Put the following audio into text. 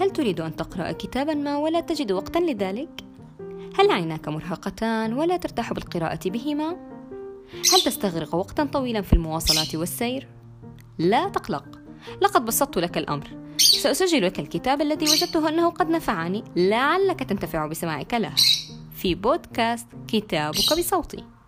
هل تريد أن تقرأ كتابا ما ولا تجد وقتا لذلك؟ هل عيناك مرهقتان ولا ترتاح بالقراءة بهما؟ هل تستغرق وقتا طويلا في المواصلات والسير؟ لا تقلق، لقد بسطت لك الأمر. سأسجل لك الكتاب الذي وجدته أنه قد نفعني، لعلك تنتفع بسماعك له في بودكاست كتابك بصوتي.